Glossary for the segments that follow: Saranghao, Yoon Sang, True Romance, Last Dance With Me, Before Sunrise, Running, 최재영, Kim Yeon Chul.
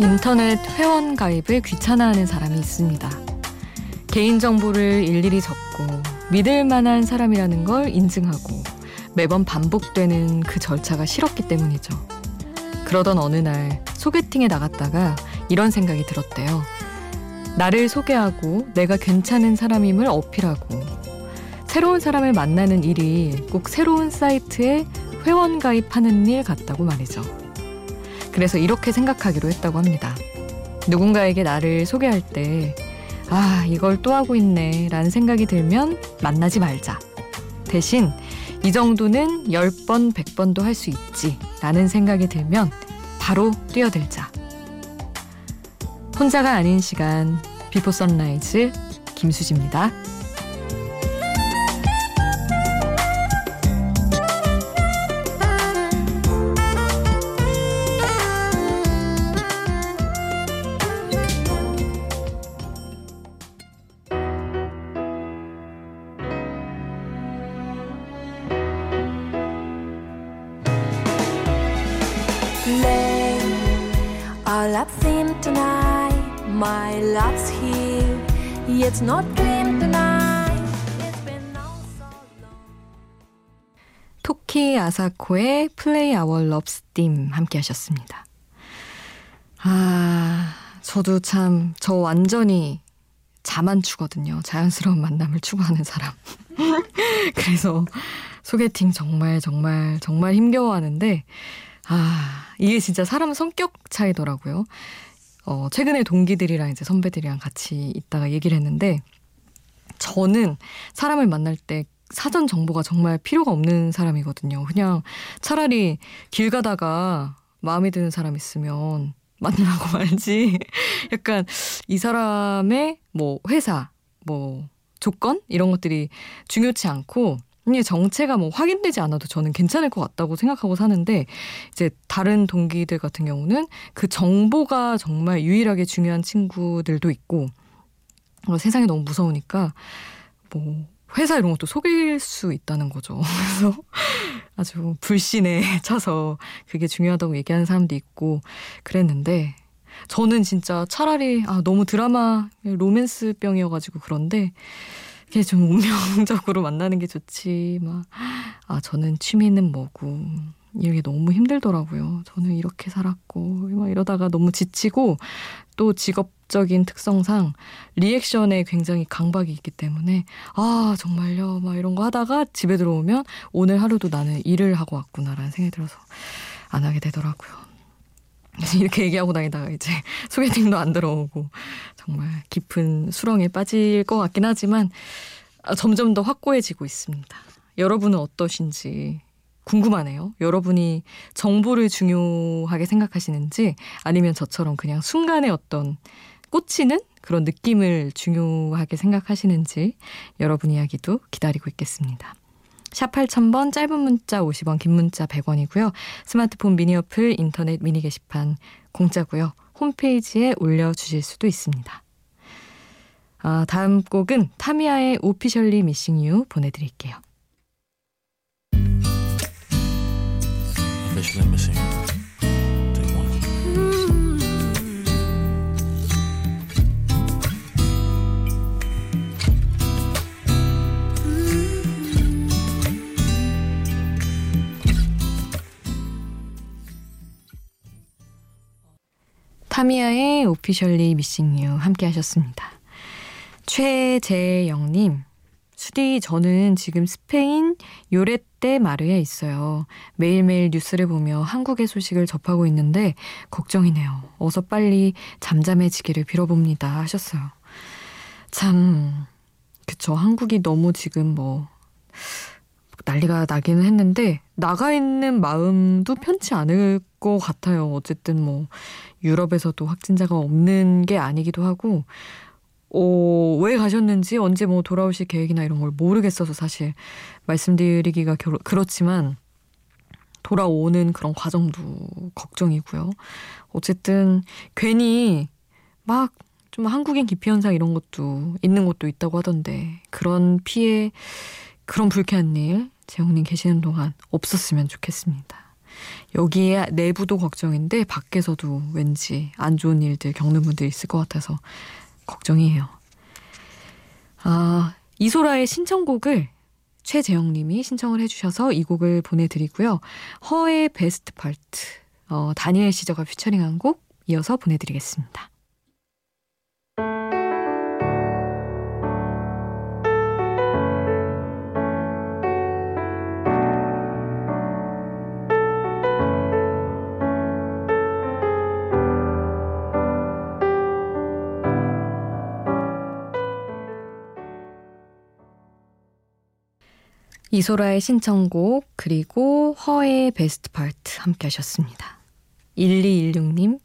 인터넷 회원 가입을 귀찮아하는 사람이 있습니다. 개인정보를 일일이 적고 믿을 만한 사람이라는 걸 인증하고 매번 반복되는 그 절차가 싫었기 때문이죠. 그러던 어느 날 소개팅에 나갔다가 이런 생각이 들었대요. 나를 소개하고 내가 괜찮은 사람임을 어필하고 새로운 사람을 만나는 일이 꼭 새로운 사이트에 회원 가입하는 일 같다고 말이죠. 그래서 이렇게 생각하기로 했다고 합니다. 누군가에게 나를 소개할 때 아, 이걸 또 하고 있네 라는 생각이 들면 만나지 말자. 대신 이 정도는 10번, 100번도 할 수 있지 라는 생각이 들면 바로 뛰어들자. 혼자가 아닌 시간, 비포 선라이즈 김수지입니다. Play our love theme tonight. My love's here. It's not dream tonight. It's been all so long. 토키 아사코의 Play Hour Love Steam 함께 하셨습니다. 아, 저도 참 저 완전히 자만추거든요. 자연스러운 만남을 추구하는 사람. 그래서 소개팅 정말 힘겨워하는데 아, 이게 진짜 사람 성격 차이더라고요. 최근에 동기들이랑 이제 선배들이랑 같이 있다가 얘기를 했는데 저는 사람을 만날 때 사전 정보가 정말 필요가 없는 사람이거든요. 그냥 차라리 길 가다가 마음에 드는 사람 있으면 만나고 말지. 약간 이 사람의 뭐 회사, 뭐 조건 이런 것들이 중요치 않고 정체가 뭐 확인되지 않아도 저는 괜찮을 것 같다고 생각하고 사는데 이제 다른 동기들 같은 경우는 그 정보가 정말 유일하게 중요한 친구들도 있고 세상이 너무 무서우니까 뭐 회사 이런 것도 속일 수 있다는 거죠. 그래서 아주 불신에 차서 그게 중요하다고 얘기하는 사람도 있고 그랬는데 저는 진짜 차라리 아, 너무 드라마 로맨스 병이어가지고 그런데 이게 좀 운명적으로 만나는 게 좋지. 막 아, 저는 취미는 뭐고 이게 너무 힘들더라고요. 저는 이렇게 살았고 막 이러다가 너무 지치고 또 직업적인 특성상 리액션에 굉장히 강박이 있기 때문에 아 정말요 막 이런 거 하다가 집에 들어오면 오늘 하루도 나는 일을 하고 왔구나라는 생각이 들어서 안 하게 되더라고요. 이렇게 얘기하고 다니다가 이제 소개팅도 안 들어오고 정말 깊은 수렁에 빠질 것 같긴 하지만 점점 더 확고해지고 있습니다. 여러분은 어떠신지 궁금하네요. 여러분이 정보를 중요하게 생각하시는지 아니면 저처럼 그냥 순간의 어떤 꽂히는 그런 느낌을 중요하게 생각하시는지 여러분 이야기도 기다리고 있겠습니다. 샵 8000번 짧은 문자 50원 긴 문자 100원이고요. 스마트폰 미니 어플 인터넷 미니 게시판 공짜고요. 홈페이지에 올려주실 수도 있습니다. 아, 다음 곡은 타미야의 Officially Missing You 보내드릴게요. Officially Missing You. 타미야의 Officially Missing You 함께 하셨습니다. 최재영님, 수디 저는 지금 스페인 요레테마르에 있어요. 매일매일 뉴스를 보며 한국의 소식을 접하고 있는데 걱정이네요. 어서 빨리 잠잠해지기를 빌어봅니다 하셨어요. 참 그쵸, 한국이 너무 지금 뭐 난리가 나기는 했는데 나가 있는 마음도 편치 않을 것 같아요. 어쨌든 뭐 유럽에서도 확진자가 없는 게 아니기도 하고 왜 가셨는지 언제 뭐 돌아오실 계획이나 이런 걸 모르겠어서 사실 말씀드리기가 그렇지만 돌아오는 그런 과정도 걱정이고요. 어쨌든 괜히 막 좀 한국인 기피 현상 이런 것도 있는 것도 있다고 하던데 그런 피해 그런 불쾌한 일 재홍님 계시는 동안 없었으면 좋겠습니다. 여기에 내부도 걱정인데 밖에서도 왠지 안 좋은 일들 겪는 분들이 있을 것 같아서 걱정이에요. 아, 이소라의 신청곡을 최재영 님이 신청을 해주셔서 이 곡을 보내드리고요. 허의 베스트 파트, 다니엘 시저가 피처링한 곡 이어서 보내드리겠습니다. 이소라의 신청곡 그리고 허의 베스트 파트 함께 하셨습니다. 1216님,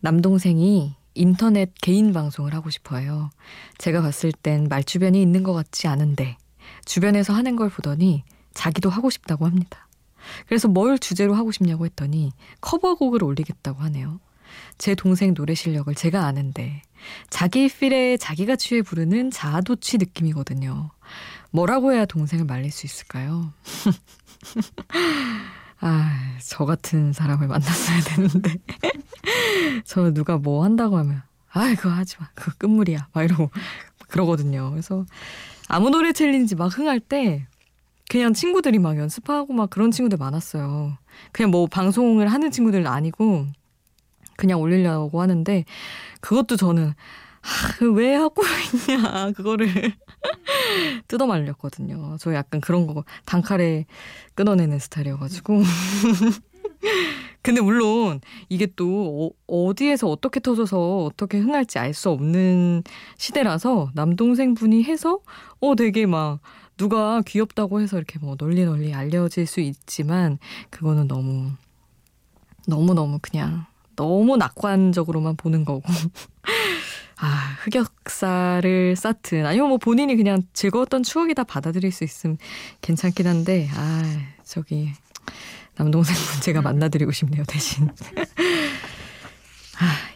남동생이 인터넷 개인 방송을 하고 싶어요. 제가 봤을 땐 말주변이 있는 것 같지 않은데 주변에서 하는 걸 보더니 자기도 하고 싶다고 합니다. 그래서 뭘 주제로 하고 싶냐고 했더니 커버곡을 올리겠다고 하네요. 제 동생 노래 실력을 제가 아는데 자기 필에 자기가 취해 부르는 자아도취 느낌이거든요. 뭐라고 해야 동생을 말릴 수 있을까요? 아, 저 같은 사람을 만났어야 되는데 저 누가 뭐 한다고 하면 아, 그거 하지 마, 그거 끝물이야 막 이러고 그러거든요. 그래서 아무 노래 챌린지 막 흥할 때 그냥 친구들이 막 연습하고 막 그런 친구들 많았어요. 그냥 뭐 방송을 하는 친구들 아니고 그냥 올리려고 하는데 그것도 저는 왜 하고 있냐 그거를 뜯어말렸거든요. 저 약간 그런 거 단칼에 끊어내는 스타일이어가지고 근데 물론 이게 또 어디에서 어떻게 터져서 어떻게 흥할지 알 수 없는 시대라서 남동생분이 해서 되게 막 누가 귀엽다고 해서 이렇게 뭐 널리 알려질 수 있지만 그거는 너무너무 그냥 너무 낙관적으로만 보는 거고 아, 흑역사를 쌓든 아니면 뭐 본인이 그냥 즐거웠던 추억이다 받아들일 수 있으면 괜찮긴 한데 저기 남동생분 제가 만나드리고 싶네요 대신.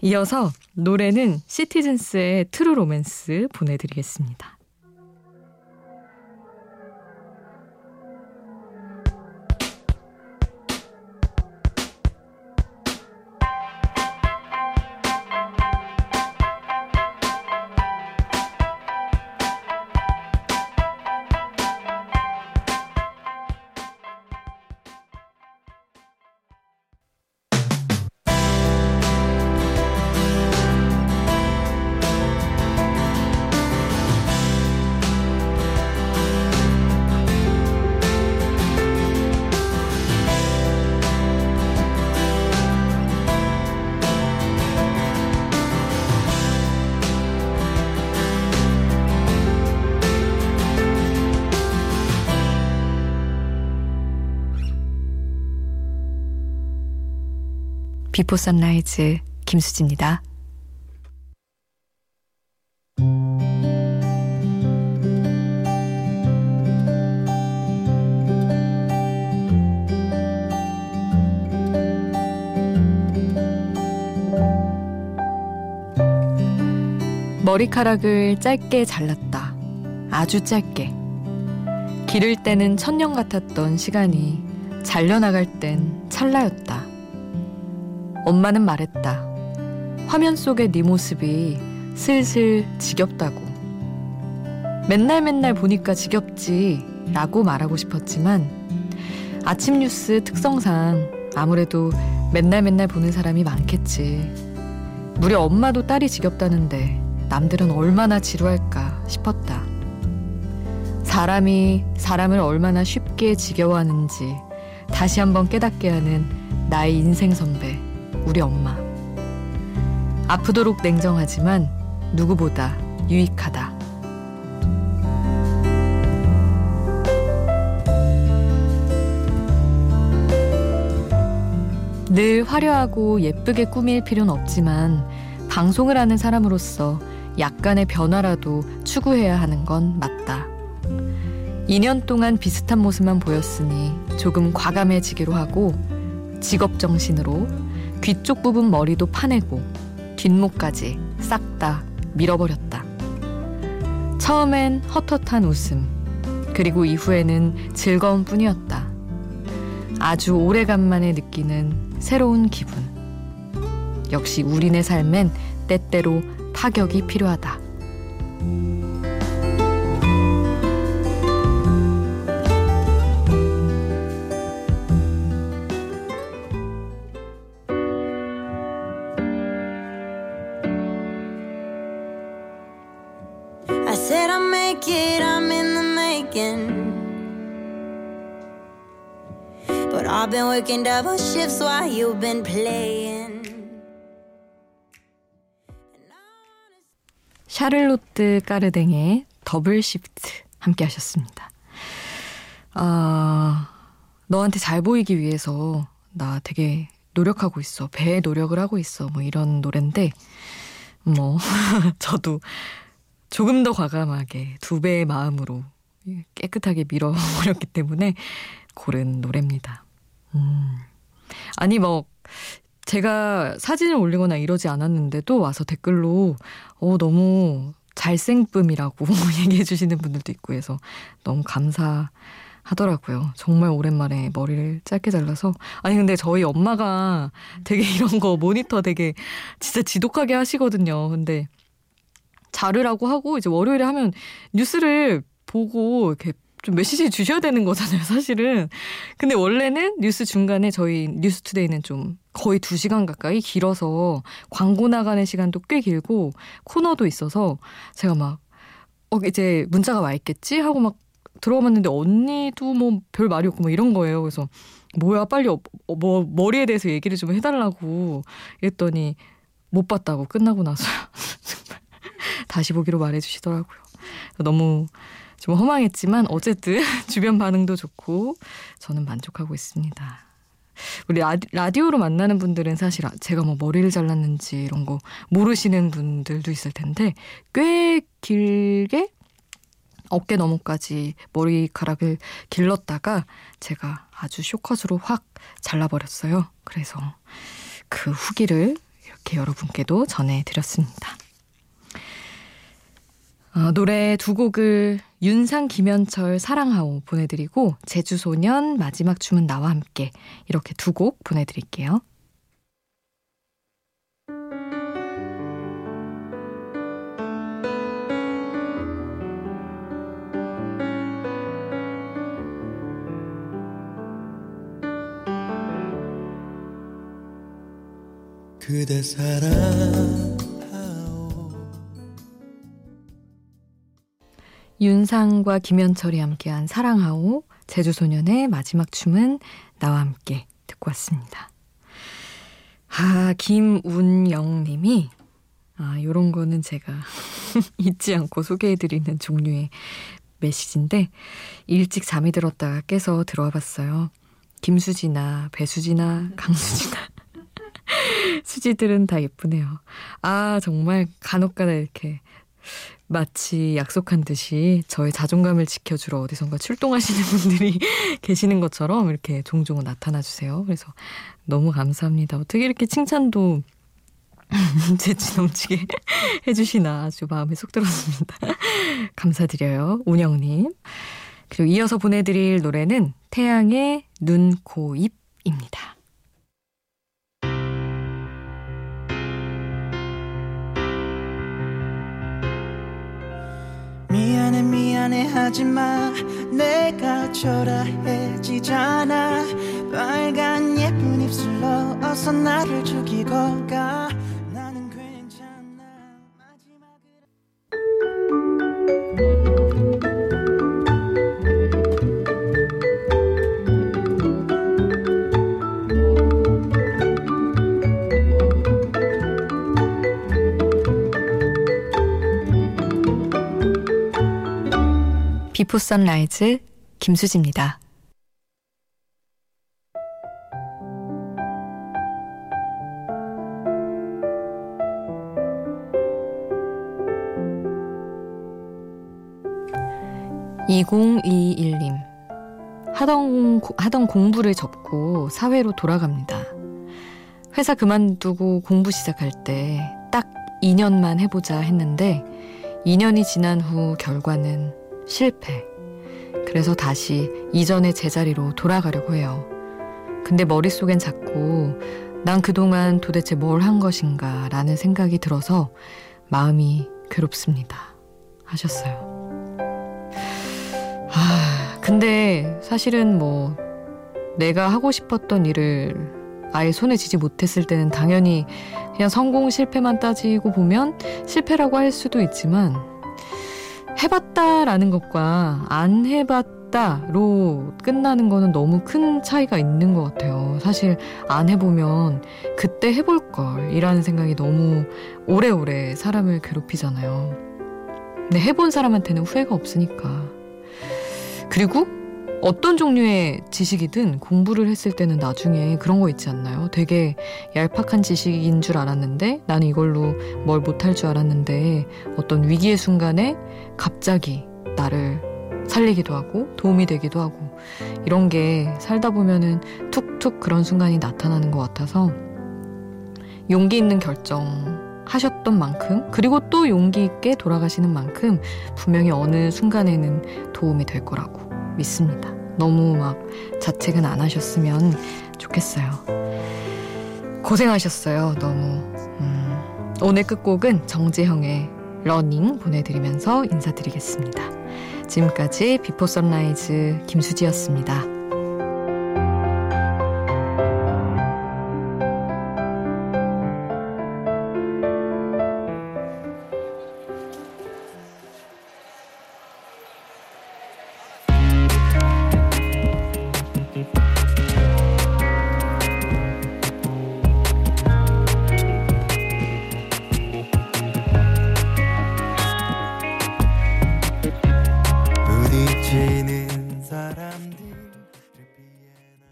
이어서 노래는 시티즌스의 트루 로맨스 보내드리겠습니다. 비포 선라이즈 김수지입니다. 머리카락을 짧게 잘랐다. 아주 짧게. 기를 때는 천년 같았던 시간이 잘려나갈 땐 찰나였다. 엄마는 말했다. 화면 속의 네 모습이 슬슬 지겹다고. 맨날 보니까 지겹지 라고 말하고 싶었지만 아침 뉴스 특성상 아무래도 맨날 보는 사람이 많겠지. 무려 엄마도 딸이 지겹다는데 남들은 얼마나 지루할까 싶었다. 사람이 사람을 얼마나 쉽게 지겨워하는지 다시 한번 깨닫게 하는 나의 인생 선배 우리 엄마. 아프도록 냉정하지만 누구보다 유익하다. 늘 화려하고 예쁘게 꾸밀 필요는 없지만 방송을 하는 사람으로서 약간의 변화라도 추구해야 하는 건 맞다. 2년 동안 비슷한 모습만 보였으니 조금 과감해지기로 하고 직업정신으로 뒤쪽 부분 머리도 파내고 뒷목까지 싹 다 밀어버렸다. 처음엔 헛헛한 웃음, 그리고 이후에는 즐거움뿐이었다. 아주 오래간만에 느끼는 새로운 기분. 역시 우리네 삶엔 때때로 파격이 필요하다. I've been working double shifts while you've been playing. 샤를로트 까르댕의 더블 시프트 함께 하셨습니다. 너한테 잘 보이기 위해서 나 되게 노력하고 있어. 배에 노력을 하고 있어. 뭐 이런 노래인데 저도 조금 더 과감하게 두 배의 마음으로 깨끗하게 밀어버렸기 때문에 고른 노래입니다. 아니 제가 사진을 올리거나 이러지 않았는데도 와서 댓글로 너무 잘생뿜이라고 얘기해 주시는 분들도 있고 해서 너무 감사하더라고요. 정말 오랜만에 머리를 짧게 잘라서. 아니 근데 저희 엄마가 되게 이런 거 모니터 되게 진짜 지독하게 하시거든요. 근데 자르라고 하고 이제 월요일에 하면 뉴스를 보고 이렇게 좀 메시지 주셔야 되는 거잖아요, 사실은. 근데 원래는 뉴스 중간에 저희 뉴스투데이는 좀 거의 2시간 가까이 길어서 광고 나가는 시간도 꽤 길고 코너도 있어서 제가 막 이제 문자가 와 있겠지 하고 막 들어봤는데 언니도 별 말이 없고 이런 거예요. 그래서 뭐야 빨리 머리에 대해서 얘기를 좀 해달라고 했더니 못 봤다고 끝나고 나서 다시 보기로 말해주시더라고요. 너무 좀 허망했지만 어쨌든 주변 반응도 좋고 저는 만족하고 있습니다. 우리 라디오로 만나는 분들은 사실 제가 머리를 잘랐는지 이런 거 모르시는 분들도 있을 텐데 꽤 길게 어깨 너머까지 머리카락을 길렀다가 제가 아주 숏컷으로 확 잘라버렸어요. 그래서 그 후기를 이렇게 여러분께도 전해드렸습니다. 노래 두 곡을 윤상, 김연철, 사랑하오 보내드리고 제주 소년 마지막 춤은 나와 함께 이렇게 두 곡 보내드릴게요. 그대 사랑 윤상과 김연철이 함께한 사랑하오, 제주소년의 마지막 춤은 나와 함께 듣고 왔습니다. 김운영님이 요런 거는 제가 잊지 않고 소개해드리는 종류의 메시지인데 일찍 잠이 들었다가 깨서 들어와 봤어요. 김수지나 배수지나 강수지나 수지들은 다 예쁘네요. 정말 간혹가다 이렇게 마치 약속한 듯이 저의 자존감을 지켜주러 어디선가 출동하시는 분들이 계시는 것처럼 이렇게 종종 나타나주세요. 그래서 너무 감사합니다. 어떻게 이렇게 칭찬도 재치 넘치게 해주시나 아주 마음에 쏙 들었습니다. 감사드려요, 운영님. 그리고 이어서 보내드릴 노래는 태양의 눈, 코, 입입니다. 미안해 하지마 내가 초라해지잖아 빨간 예쁜 입술로 어서 나를 죽이고 가 나는 괜찮아 비포 선라이즈 김수지입니다. (2021님) 하던 공부를 접고 사회로 돌아갑니다. 회사 그만두고 공부 시작할 때 딱 2년만 해보자 했는데 2년이 지난 후 결과는 실패. 그래서 다시 이전의 제자리로 돌아가려고 해요. 근데 머릿속엔 자꾸 난 그동안 도대체 뭘 한 것인가 라는 생각이 들어서 마음이 괴롭습니다. 하셨어요. 근데 사실은 뭐 내가 하고 싶었던 일을 아예 손에 쥐지 못했을 때는 당연히 그냥 성공 실패만 따지고 보면 실패라고 할 수도 있지만 해봤다라는 것과 안 해봤다로 끝나는 거는 너무 큰 차이가 있는 것 같아요. 사실 안 해보면 그때 해볼 걸이라는 생각이 너무 오래오래 사람을 괴롭히잖아요. 근데 해본 사람한테는 후회가 없으니까. 그리고 어떤 종류의 지식이든 공부를 했을 때는 나중에 그런 거 있지 않나요? 되게 얄팍한 지식인 줄 알았는데 나는 이걸로 뭘 못할 줄 알았는데 어떤 위기의 순간에 갑자기 나를 살리기도 하고 도움이 되기도 하고 이런 게 살다 보면은 툭툭 그런 순간이 나타나는 것 같아서 용기 있는 결정 하셨던 만큼 그리고 또 용기 있게 돌아가시는 만큼 분명히 어느 순간에는 도움이 될 거라고 믿습니다. 너무 막 자책은 안 하셨으면 좋겠어요. 고생하셨어요. 너무. 오늘 끝곡은 정재형의 러닝 보내드리면서 인사드리겠습니다. 지금까지 비포 선라이즈 김수지였습니다.